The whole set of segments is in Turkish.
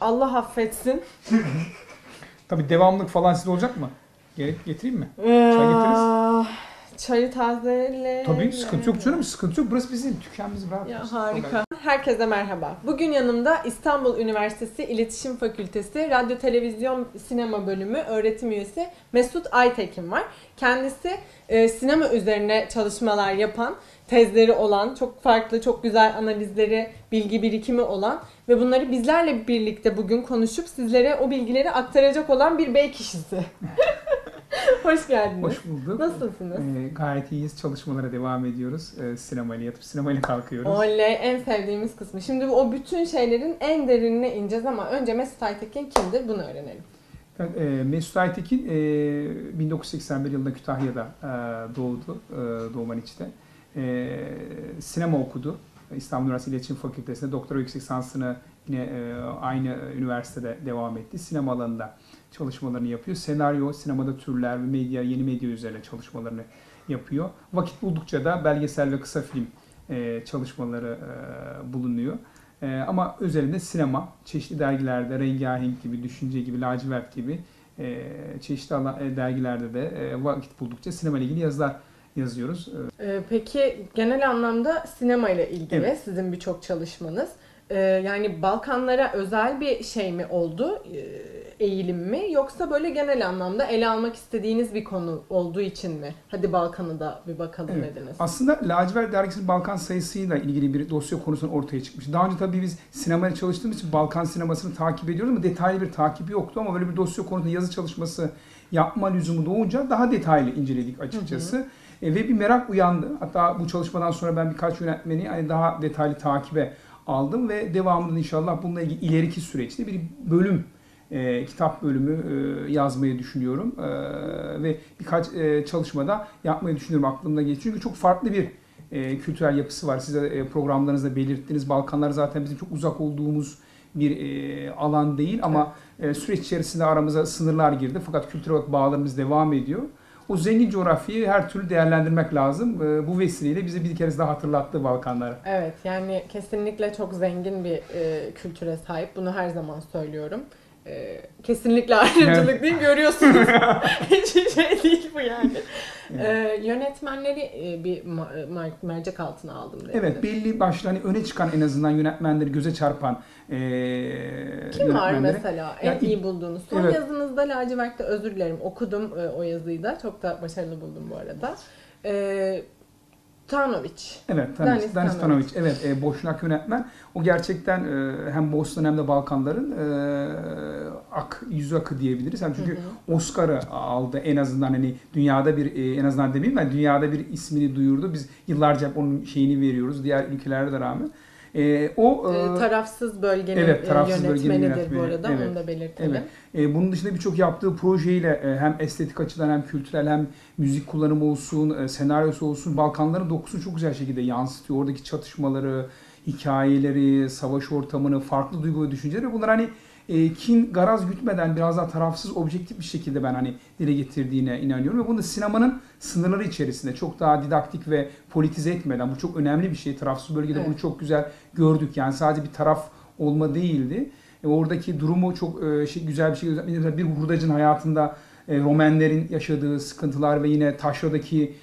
Allah affetsin. Tabii devamlık falan size olacak mı? Getireyim mi? Çay getiririz. Çayı tazele. Tabii sıkıntı yok canım, sıkıntı yok. Burası bizim dükkanımız, bravo. Ya harika. Herkese merhaba. Bugün yanımda İstanbul Üniversitesi İletişim Fakültesi Radyo Televizyon Sinema Bölümü öğretim üyesi Mesut Aytekin var. Kendisi sinema üzerine çalışmalar yapan, tezleri olan, çok farklı, çok güzel analizleri, bilgi birikimi olan ve bunları bizlerle birlikte bugün konuşup sizlere o bilgileri aktaracak olan bir bey kişisi. Hoş geldiniz. Hoş bulduk. Nasılsınız? Gayet iyiyiz. Çalışmalara devam ediyoruz. Sinemayla yatıp sinemayla kalkıyoruz. Oley, en sevdiğimiz kısmı. Şimdi o bütün şeylerin en derinine ineceğiz ama önce Mesut Aytekin kimdir? Bunu öğrenelim. Evet, Mesut Aytekin 1981 yılında Kütahya'da doğdu. Doğmaniç'te. Sinema okudu. İstanbul Üniversitesi İletişim Fakültesi'nde doktora yüksek lisansını yine aynı üniversitede devam etti. Sinema alanında çalışmalarını yapıyor. Senaryo, sinemada türler ve medya, yeni medya üzerine çalışmalarını yapıyor. Vakit buldukça da belgesel ve kısa film çalışmaları bulunuyor. Ama özelinde sinema, çeşitli dergilerde Rengahenk gibi, Düşünce gibi, Lacivert gibi çeşitli dergilerde de vakit buldukça sinema ile ilgili yazılar yazıyoruz. Peki genel anlamda sinema ile ilgili evet, sizin birçok çalışmanız. Yani Balkanlara özel bir şey mi oldu, eğilim mi, yoksa böyle genel anlamda ele almak istediğiniz bir konu olduğu için mi? Hadi Balkan'ı da bir bakalım evet, dediniz. Aslında Lacivert dergisinin Balkan sayısıyla ilgili bir dosya konusunun ortaya çıkmış. Daha önce tabii biz sinemayla çalıştığımız için Balkan sinemasını takip ediyoruz ama detaylı bir takibi yoktu, ama böyle bir dosya konusunda yazı çalışması yapma lüzumu doğunca daha detaylı inceledik açıkçası. Hı hı. Ve bir merak uyandı. Hatta bu çalışmadan sonra ben birkaç yönetmeni hani daha detaylı takibe aldım ve devamında inşallah bununla ilgili ileriki süreçte bir bölüm, kitap bölümü yazmayı düşünüyorum. Ve birkaç çalışmada yapmayı düşünüyorum, aklımda geçiyor. Çünkü çok farklı bir kültürel yapısı var. Siz de programlarınızda belirttiniz. Balkanlar zaten bizim çok uzak olduğumuz bir alan değil ama süreç içerisinde aramıza sınırlar girdi. Fakat kültürel bağlarımız devam ediyor. O zengin coğrafyayı her türlü değerlendirmek lazım. Bu vesileyle bize bir kez daha hatırlattı Balkanlar. Evet, yani kesinlikle çok zengin bir kültüre sahip. Bunu her zaman söylüyorum. Kesinlikle ayrımcılık evet, değil, görüyorsunuz. Hiçbir şey değil bu yani. Evet. Yönetmenleri bir mercek altına aldım dedi. Evet, belli başlı hani öne çıkan, en azından yönetmenleri göze çarpan kim var mesela en yani, iyi bulduğunuz? Son evet, yazınızda Lacivert'te, özür dilerim, okudum o yazıyı da. Çok da başarılı buldum bu arada. Tanović. Evet, Danis Tanović. Evet, Boşnak yönetmen. O gerçekten hem Bosna hem de Balkanların yüzü akı diyebiliriz. Hem çünkü Oscar'ı aldı, en azından hani dünyada bir, en azından demeyeyim ben, dünyada bir ismini duyurdu. Biz yıllarca hep onun şeyini veriyoruz diğer ülkelere de rağmen. O tarafsız bölgenin evet, yönetmenidir bu arada, evet, onu da belirtelim. Evet. Bunun dışında birçok yaptığı projeyle hem estetik açıdan hem kültürel hem müzik kullanımı olsun, senaryosu olsun, Balkanların dokusunu çok güzel şekilde yansıtıyor. Oradaki çatışmaları, hikayeleri, savaş ortamını, farklı duygu ve düşünceleri, bunlar hani kin, garaz gütmeden biraz daha tarafsız, objektif bir şekilde ben hani dile getirdiğine inanıyorum. Ve bunu sinemanın sınırları içerisinde çok daha didaktik ve politize etmeden, bu çok önemli bir şey. Tarafsız bölgede evet, bunu çok güzel gördük. Yani sadece bir taraf olma değildi. Oradaki durumu çok güzel bir şekilde, bir hurdacın hayatında Romenlerin yaşadığı sıkıntılar ve yine taşradaki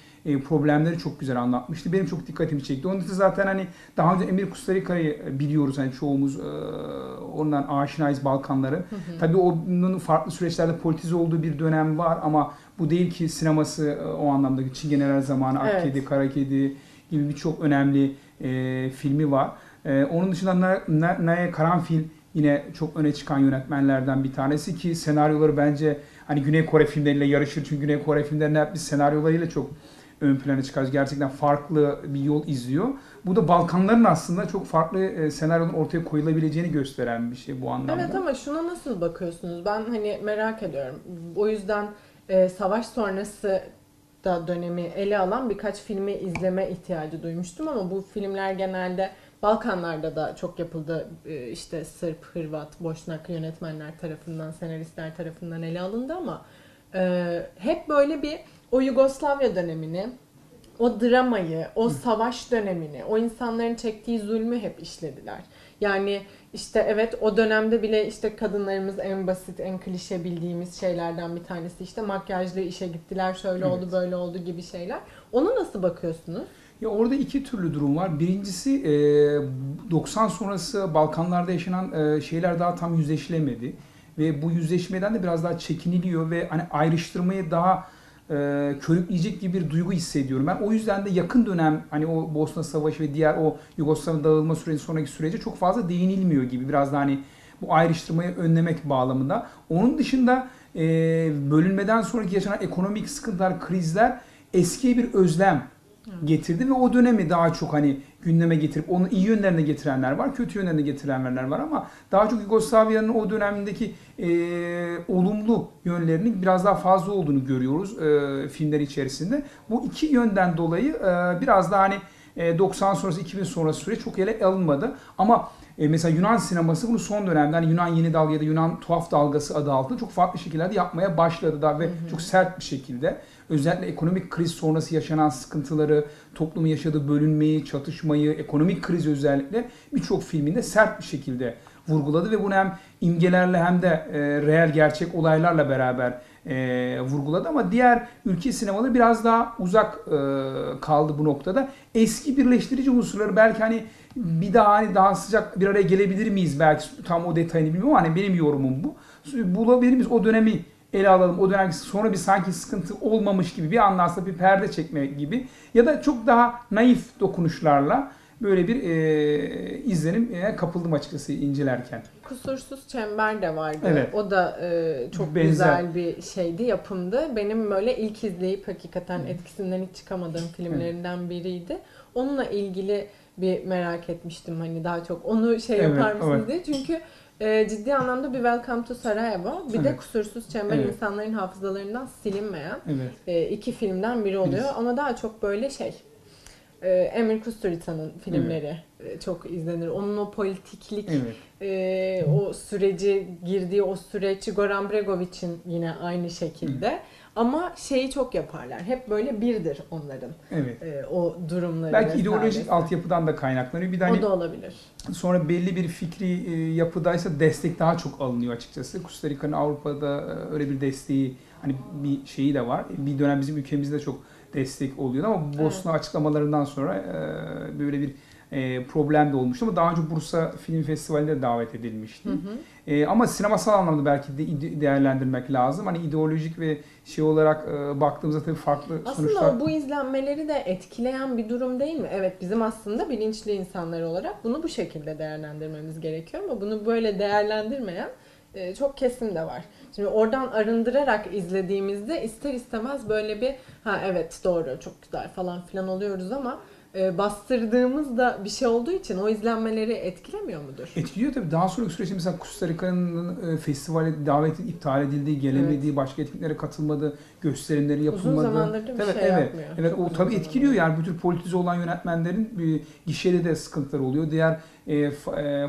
problemleri çok güzel anlatmıştı. Benim çok dikkatimi çekti. Onun için zaten hani daha önce Emir Kusturica'yı biliyoruz. Hani çoğumuz ondan aşinayız Balkanları. Hı hı. Tabii onun farklı süreçlerde politize olduğu bir dönem var ama bu değil ki sineması o anlamda. Çingeneler zamanı, evet, Akkedi, Karakedi gibi birçok önemli filmi var. Onun dışında Naya Karanfil yine çok öne çıkan yönetmenlerden bir tanesi ki senaryoları bence hani Güney Kore filmleriyle yarışır. Çünkü Güney Kore filmlerinde hep biz senaryolarıyla çok ön plana çıkar. Gerçekten farklı bir yol izliyor. Bu da Balkanların aslında çok farklı senaryoların ortaya koyulabileceğini gösteren bir şey bu anlamda. Evet, ama şuna nasıl bakıyorsunuz? Ben hani merak ediyorum. O yüzden savaş sonrası da dönemi ele alan birkaç filmi izleme ihtiyacı duymuştum ama bu filmler genelde Balkanlarda da çok yapıldı. İşte Sırp, Hırvat, Boşnak yönetmenler tarafından, senaristler tarafından ele alındı ama hep böyle bir o Yugoslavya dönemini, o dramayı, o savaş dönemini, o insanların çektiği zulmü hep işlediler. Yani işte evet, o dönemde bile işte kadınlarımız en basit, en klişe bildiğimiz şeylerden bir tanesi işte makyajlı işe gittiler, şöyle oldu, böyle oldu gibi şeyler. Ona nasıl bakıyorsunuz? Ya orada iki türlü durum var. Birincisi 90 sonrası Balkanlarda yaşanan şeyler daha tam yüzleşilemedi. Ve bu yüzleşmeden de biraz daha çekiniliyor ve hani ayrıştırmayı daha körükleyecek gibi bir duygu hissediyorum. Ben o yüzden de yakın dönem hani o Bosna Savaşı ve diğer o Yugoslavya dağılma süreci sonraki sürece çok fazla değinilmiyor gibi. Biraz da hani bu ayrıştırmayı önlemek bağlamında. Onun dışında bölünmeden sonraki yaşanan ekonomik sıkıntılar, krizler eskiye bir özlem getirdi ve o dönemi daha çok hani gündeme getirip onun iyi yönlerine getirenler var, kötü yönlerine getirenler var ama daha çok Yugoslavya'nın o dönemindeki olumlu yönlerinin biraz daha fazla olduğunu görüyoruz filmler içerisinde. Bu iki yönden dolayı biraz daha hani 90 sonrası 2000 sonrası süre çok ele alınmadı ama mesela Yunan sineması bunu son dönemde hani Yunan Yeni Dalga ya da Yunan Tuhaf Dalgası adı altında çok farklı şekillerde yapmaya başladı da ve çok sert bir şekilde. Özellikle ekonomik kriz sonrası yaşanan sıkıntıları, toplumun yaşadığı bölünmeyi, çatışmayı, ekonomik kriz özellikle birçok filminde sert bir şekilde vurguladı ve bunu hem imgelerle hem de reel gerçek olaylarla beraber vurguladı ama diğer ülke sinemaları biraz daha uzak kaldı bu noktada. Eski birleştirici unsurları belki hani bir daha hani daha sıcak bir araya gelebilir miyiz? Belki tam o detayını bilmiyorum ama hani benim yorumum bu. Bulabilir miyiz? O dönemi ele alalım. O dönem sonra bir sanki sıkıntı olmamış gibi bir anlamda bir perde çekme gibi ya da çok daha naif dokunuşlarla böyle bir izlenim kapıldım açıkçası incelerken. Kusursuz Çember de vardı. Evet. O da çok güzel bir şeydi, yapımdı. Benim böyle ilk izleyip hakikaten etkisinden hiç çıkamadığım filmlerinden biriydi. Onunla ilgili bir merak etmiştim hani daha çok onu yapar mısın diye. Çünkü ciddi anlamda bir Welcome to Sarajevo, bir de Kusursuz Çember insanların hafızalarından silinmeyen iki filmden biri oluyor. Ama daha çok böyle şey, Emir Kusturica'nın filmleri çok izlenir. Onun o politiklik, o süreci, girdiği o süreç, Goran Bregovic'in yine aynı şekilde. Ama şeyi çok yaparlar. Hep böyle birdir onların o durumları. Belki ideolojik altyapıdan da kaynaklanıyor. Bir de hani o da olabilir. Sonra belli bir fikri yapıdaysa destek daha çok alınıyor açıkçası. Costa Rica'nın Avrupa'da öyle bir desteği, hani bir şeyi de var. Bir dönem bizim ülkemizde çok destek oluyordu ama Bosna açıklamalarından sonra böyle bir problem de olmuştu ama daha önce Bursa Film Festivali'ne davet edilmişti. Ama sinemasal anlamda belki de değerlendirmek lazım. Hani ideolojik ve şey olarak baktığımızda tabii farklı aslında sonuçlar. Aslında bu izlenmeleri de etkileyen bir durum değil mi? Evet, bizim aslında bilinçli insanlar olarak bunu bu şekilde değerlendirmemiz gerekiyor ama bunu böyle değerlendirmeyen çok kesim de var. Şimdi oradan arındırarak izlediğimizde ister istemez böyle bir ha evet doğru çok güzel falan filan oluyoruz ama bastırdığımız da bir şey olduğu için o izlenmeleri etkilemiyor mudur? Etkiliyor tabii. Daha sonraki süreçte mesela Costa Rica'nın festivale daveti iptal edildiği, gelemediği, başka etkinliklere katılmadı, gösterileri yapılmadı. Uzun zamandır değil mi? Tabii, şey yapmıyor. Evet, çok o tabii etkiliyor yani bu tür politize olan yönetmenlerin gişede de sıkıntılar oluyor. Diğer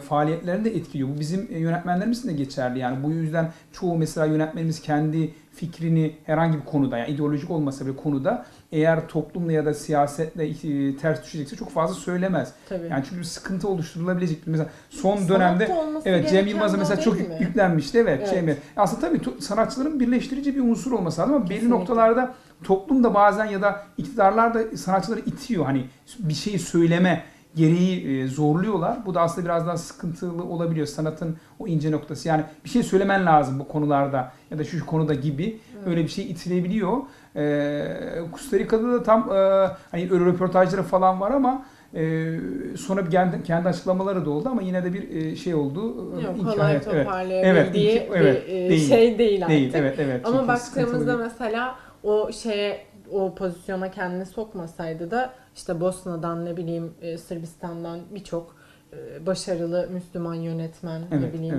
faaliyetlerini de etkiliyor. Bu bizim yönetmenlerimizin de geçerli yani. Bu yüzden çoğu mesela yönetmenimiz kendi fikrini herhangi bir konuda, yani ideolojik olmasa bile konuda eğer toplumla ya da siyasetle ters düşecekse çok fazla söylemez. Tabii. Yani çünkü bir sıkıntı oluşturulabilecek. Mesela son dönemde Cem Yılmaz'a mesela çok yüklenmişti. Aslında tabii sanatçıların birleştirici bir unsur olması lazım ama belli noktalarda toplum da bazen ya da iktidarlar da sanatçıları itiyor. Hani bir şeyi söyleme gereği zorluyorlar. Bu da aslında biraz daha sıkıntılı olabiliyor. Sanatın o ince noktası. Yani bir şey söylemen lazım bu konularda ya da şu konuda gibi. Öyle bir şey itilebiliyor. Costa Rica'da da tam hani öyle röportajları falan var ama sonra kendi açıklamaları da oldu ama yine de bir şey oldu. Kolay toparlayabildiği bir şey değil artık. Ama baktığımızda mesela o şeye, o pozisyona kendini sokmasaydı da işte Bosna'dan ne bileyim Sırbistan'dan birçok başarılı Müslüman yönetmen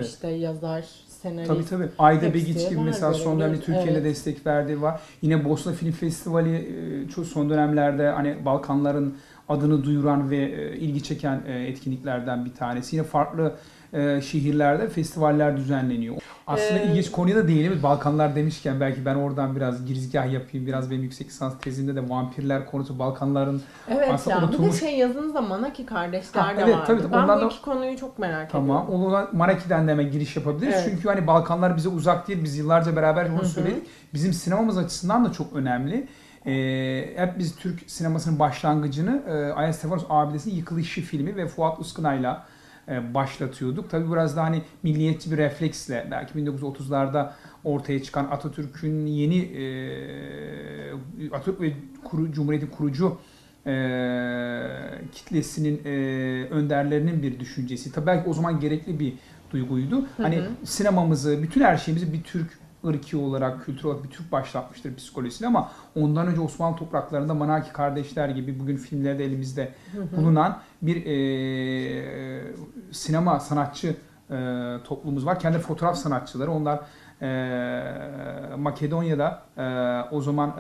işte yazar, senarist. Tabii. Ayda Begiç gibi mesela son dönemde Türkiye'ye destek verdiği var. Yine Bosna Film Festivali çok son dönemlerde hani Balkanların adını duyuran ve ilgi çeken etkinliklerden bir tanesi. Yine farklı şehirlerde festivaller düzenleniyor. Aslında ilginç konuya da değiniriz. Balkanlar demişken belki ben oradan biraz girizgah yapayım. Biraz benim yüksek lisans tezimde de vampirler konusu Balkanların aslında unutulmuş. Bir de yazınızda Manaki kardeşler de vardı. Tabii, ben ondan bu iki konuyu çok merak ediyorum. Tamam. Manaki'den de hemen giriş yapabiliriz. Evet. Çünkü hani Balkanlar bize uzak değil. Biz yıllarca beraber bunu söyledik. Bizim sinemamız açısından da çok önemli. Hep biz Türk sinemasının başlangıcını Aya Stefanos abidesinin yıkılışı filmi ve Fuat Uskınay'la başlatıyorduk. Tabii biraz da hani milliyetçi bir refleksle belki 1930'larda ortaya çıkan Atatürk'ün yeni Atatürk ve Cumhuriyet'in kurucu kitlesinin önderlerinin bir düşüncesi. Tabii belki o zaman gerekli bir duyguydu. Hani sinemamızı, bütün her şeyimizi bir Türk ırkı olarak, kültür olarak bir Türk başlatmıştır psikolojisini ama ondan önce Osmanlı topraklarında Manaki kardeşler gibi bugün filmlerde elimizde bulunan bir sinema sanatçı toplumumuz var. Kendi fotoğraf sanatçıları. Onlar Makedonya'da o zaman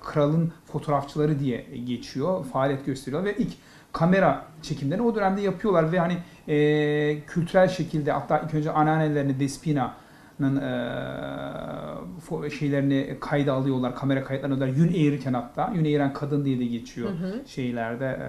kralın fotoğrafçıları diye geçiyor. Faaliyet gösteriyorlar ve ilk kamera çekimlerini o dönemde yapıyorlar ve hani kültürel şekilde hatta ilk önce anneannelerini Despina şeylerini kayda alıyorlar, kamera kayıtlarını alıyorlar. Yün eğirirken hatta, yün eğiren kadın diye de geçiyor şeylerde,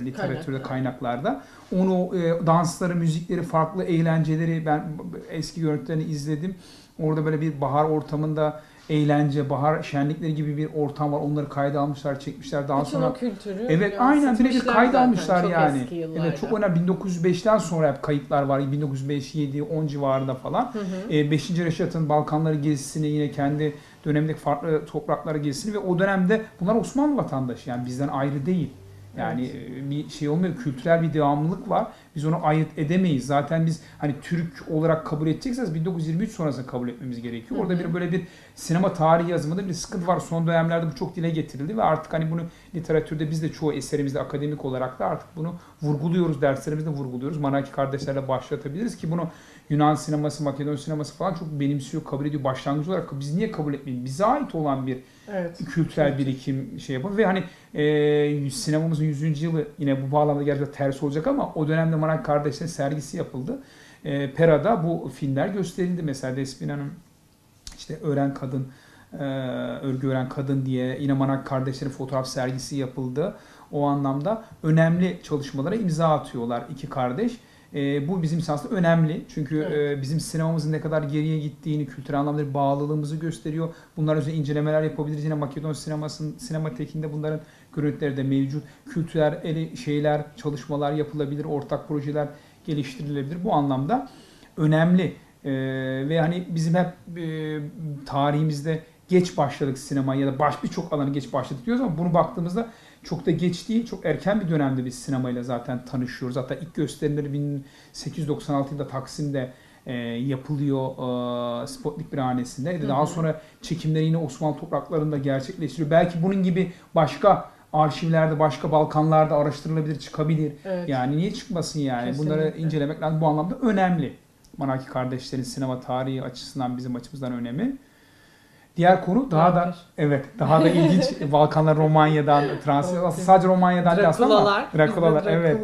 literatürde, kaynaklarda. Onu dansları, müzikleri, farklı eğlenceleri, ben eski görüntülerini izledim. Orada böyle bir bahar ortamında eğlence, bahar şenlikleri gibi bir ortam var. Onları kayda almışlar, çekmişler. Daha bütün sonra kültürü, evet, aynen direkt kayda almışlar yani. Evet, çok önemli. 1905'ten sonra hep kayıtlar var. 1905, 7, 10 civarında falan. 5. Reşat'ın Balkanları gezisini, yine kendi dönemindeki farklı toprakları gezisini ve o dönemde bunlar Osmanlı vatandaşı, yani bizden ayrı değil. Yani bir şey olmuyor, kültürel bir devamlılık var. Biz onu ayırt edemeyiz. Zaten biz hani Türk olarak kabul edecekseniz 1923 sonrasını kabul etmemiz gerekiyor. Orada bir böyle bir sinema tarihi yazımında bir sıkıntı var. Son dönemlerde bu çok dile getirildi ve artık hani bunu literatürde biz de çoğu eserimizde akademik olarak da artık bunu vurguluyoruz, derslerimizde vurguluyoruz. Manaki kardeşlerle başlatabiliriz ki bunu Yunan sineması, Makedon sineması falan çok benimsiyor, kabul ediyor. Başlangıç olarak biz niye kabul etmeyelim? Bize ait olan bir kültürel birikim şey yapalım ve hani sinemamızın 100. yılı yine bu bağlamda gerçekten ters olacak ama o dönemde Manaki Kardeşler'in sergisi yapıldı. Pera'da bu filmler gösterildi. Mesela Despina'nın işte Ören Kadın, Örgü Ören Kadın diye yine Manaki Kardeşler'in fotoğraf sergisi yapıldı. O anlamda önemli çalışmalara imza atıyorlar iki kardeş. Bu bizim için aslında önemli. Çünkü bizim sinemamızın ne kadar geriye gittiğini, kültürel anlamda bağlılığımızı gösteriyor. Bunlar üzerine incelemeler yapabiliriz. Yine Makedon sinemasının sinematekinde bunların görüntüleri de mevcut. Kültürel şeyler, çalışmalar yapılabilir, ortak projeler geliştirilebilir. Bu anlamda önemli. Ve hani bizim hep tarihimizde geç başladık sinemaya ya da birçok alanı geç başladık diyoruz ama bunu baktığımızda çok da geç değil, çok erken bir dönemde biz sinemayla zaten tanışıyoruz. Hatta ilk gösterimleri 1896 yılında Taksim'de yapılıyor, Sputnik Birhanesi'nde. Daha sonra çekimleri yine Osmanlı topraklarında gerçekleştiriyor. Belki bunun gibi başka arşivlerde, başka Balkanlarda araştırılabilir, çıkabilir. Yani niye çıkmasın yani? Kesinlikle. Bunları incelemek lazım. Bu anlamda önemli. Manaki kardeşlerin sinema tarihi açısından, bizim açımızdan önemi. Diğer konu daha da ilginç. Balkanlar, Romanya'dan sadece Romanya'dan değil aslında ama Drakulalar,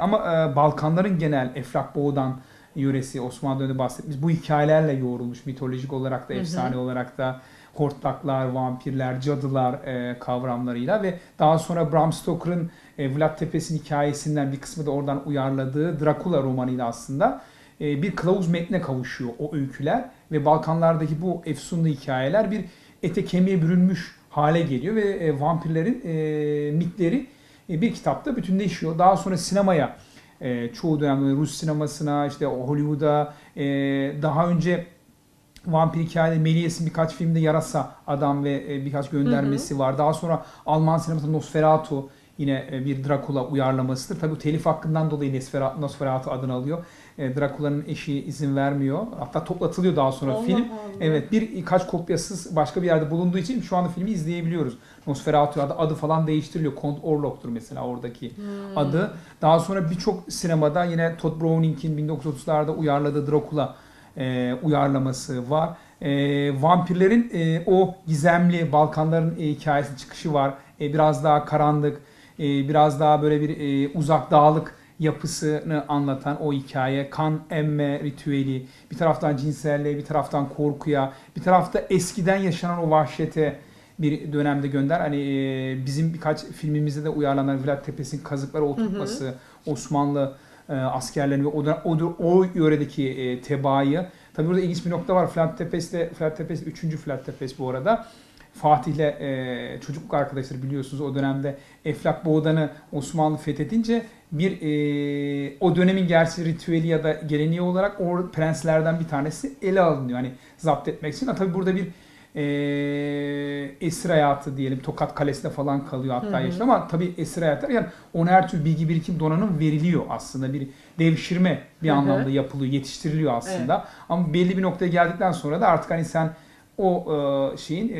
ama Balkanların genel Eflakboğu'dan yöresi, Osmanlı döneminde bahsetmiş. Bu hikayelerle yoğrulmuş, mitolojik olarak da, efsane olarak da hortlaklar, vampirler, cadılar kavramlarıyla ve daha sonra Bram Stoker'ın Vlad Țepeș'in hikayesinden bir kısmı da oradan uyarladığı Drakula romanıyla aslında bir kılavuz metne kavuşuyor o öyküler ve Balkanlardaki bu efsunlu hikayeler bir ete kemiğe bürünmüş hale geliyor ve vampirlerin mitleri bir kitapta bütünleşiyor. Daha sonra sinemaya, çoğu dönemde Rus sinemasına, işte Hollywood'a, daha önce vampir hikayeleri, Méliès'in birkaç filmde Yarasa Adam ve birkaç göndermesi var. Daha sonra Alman sinemasında Nosferatu yine bir Drakula uyarlamasıdır. Tabii telif hakkından dolayı Nosferatu adını alıyor. Drakula'nın eşi izin vermiyor. Hatta toplatılıyor daha sonra film. Evet, birkaç kopyasız başka bir yerde bulunduğu için şu anda filmi izleyebiliyoruz. Nosferatu adı falan değiştiriliyor. Kont Orlok'tur mesela oradaki adı. Daha sonra birçok sinemada yine Todd Browning'in 1930'larda uyarladığı Drakula uyarlaması var. Vampirlerin o gizemli Balkanların hikayesi çıkışı var. Biraz daha karanlık, biraz daha böyle bir uzak dağlık yapısını anlatan o hikaye, kan emme ritüeli, bir taraftan cinselliğe, bir taraftan korkuya, bir tarafta eskiden yaşanan o vahşete bir dönemde gönder. Hani bizim birkaç filmimizde de uyarlanan Vlad Țepeş'in kazıklara oturtması, hı hı, Osmanlı askerlerini ve o yöredeki tebaayı. Tabii burada ilginç bir nokta var. Vlad Țepeş 3. Vlad Țepeş bu arada. Fatih'le çocukluk arkadaşları, biliyorsunuz o dönemde Eflak Boğdan'ı Osmanlı fethedince bir o dönemin gerçi ritüeli ya da geleneği olarak o prenslerden bir tanesi ele alınıyor. Hani zapt etmek için. Tabii burada bir esir hayatı diyelim, Tokat Kalesi'nde falan kalıyor hatta yaşlı, ama tabii esir hayatı yani ona her türlü bilgi birikim donanım veriliyor aslında, bir devşirme bir anlamda yapılıyor, yetiştiriliyor aslında, ama belli bir noktaya geldikten sonra da artık hani sen o şeyin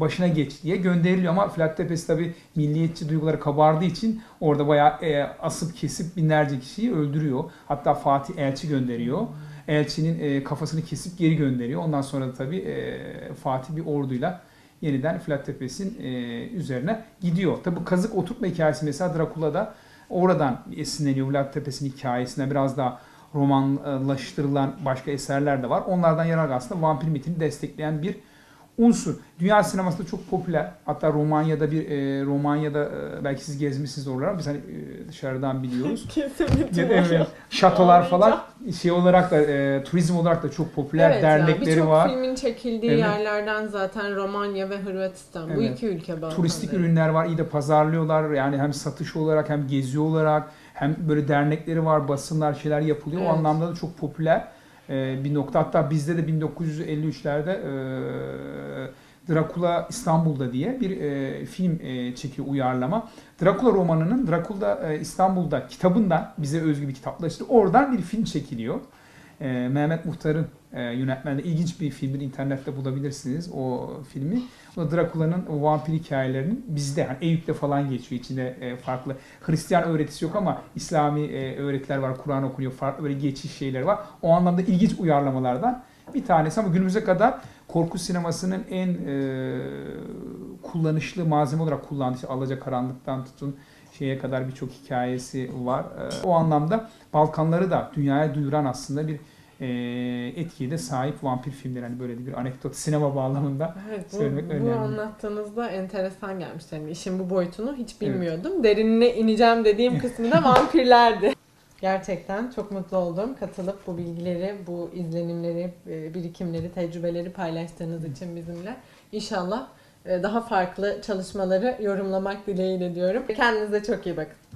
başına geç diye gönderiliyor. Ama Vlad Țepeş tabii milliyetçi duyguları kabardığı için orada bayağı asıp kesip binlerce kişiyi öldürüyor. Hatta Fatih elçi gönderiyor. Elçinin kafasını kesip geri gönderiyor. Ondan sonra da tabii Fatih bir orduyla yeniden Vlad Țepeş'in üzerine gidiyor. Tabii kazık oturtma hikayesi mesela Drakula'da oradan esinleniyor. Vlad Țepeş'in hikayesine biraz daha romanlaştırılan başka eserler de var. Onlardan yarar aslında vampir mitini destekleyen bir unsur. Dünya sinemasında çok popüler. Hatta Romanya'da belki siz gezmişsiniz oralara. Biz hani dışarıdan biliyoruz. Kesinlikle. Şatolar falan şey olarak da turizm olarak da çok popüler, evet, dernekleri var. Birçok filmin çekildiği yerlerden zaten Romanya ve Hırvatistan. Evet. Bu iki ülke bağlı. Turistik ürünler var. İyi de pazarlıyorlar. Yani hem satış olarak hem gezi olarak hem böyle dernekleri var, basınlar, şeyler yapılıyor. Evet. O anlamda da çok popüler bir nokta. Hatta bizde de 1953'lerde Drakula İstanbul'da diye bir film çekiyor, uyarlama. Drakula romanının Drakula İstanbul'da kitabından, bize özgü bir kitaplaştı. Oradan bir film çekiliyor. Mehmet Muhtar'ın yönetmenliği, ilginç bir filmdir. İnternette bulabilirsiniz o filmi. O da Drakula'nın o vampir hikayelerinin bizde, yani Eyüp'te falan geçiyor. İçinde farklı Hristiyan öğretisi yok ama İslami öğretiler var. Kur'an okunuyor. Farklı böyle geçiş şeyler var. O anlamda ilginç uyarlamalardan bir tanesi. Ama günümüze kadar korku sinemasının en kullanışlı malzeme olarak kullandığı, işte Alacakaranlık'tan tutun şeye kadar birçok hikayesi var. O anlamda Balkanları da dünyaya duyuran aslında bir etkiye de sahip vampir filmleri. Hani böyle bir anekdot sinema bağlamında söylemek önemli. Bu anlattığınızda enteresan gelmişti. Yani işin bu boyutunu hiç bilmiyordum. Evet. Derinine ineceğim dediğim kısmı da vampirlerdi. Gerçekten çok mutlu oldum. Katılıp bu bilgileri, bu izlenimleri, birikimleri, tecrübeleri paylaştığınız için bizimle. İnşallah daha farklı çalışmaları yorumlamak dileğiyle diyorum. Kendinize çok iyi bakın.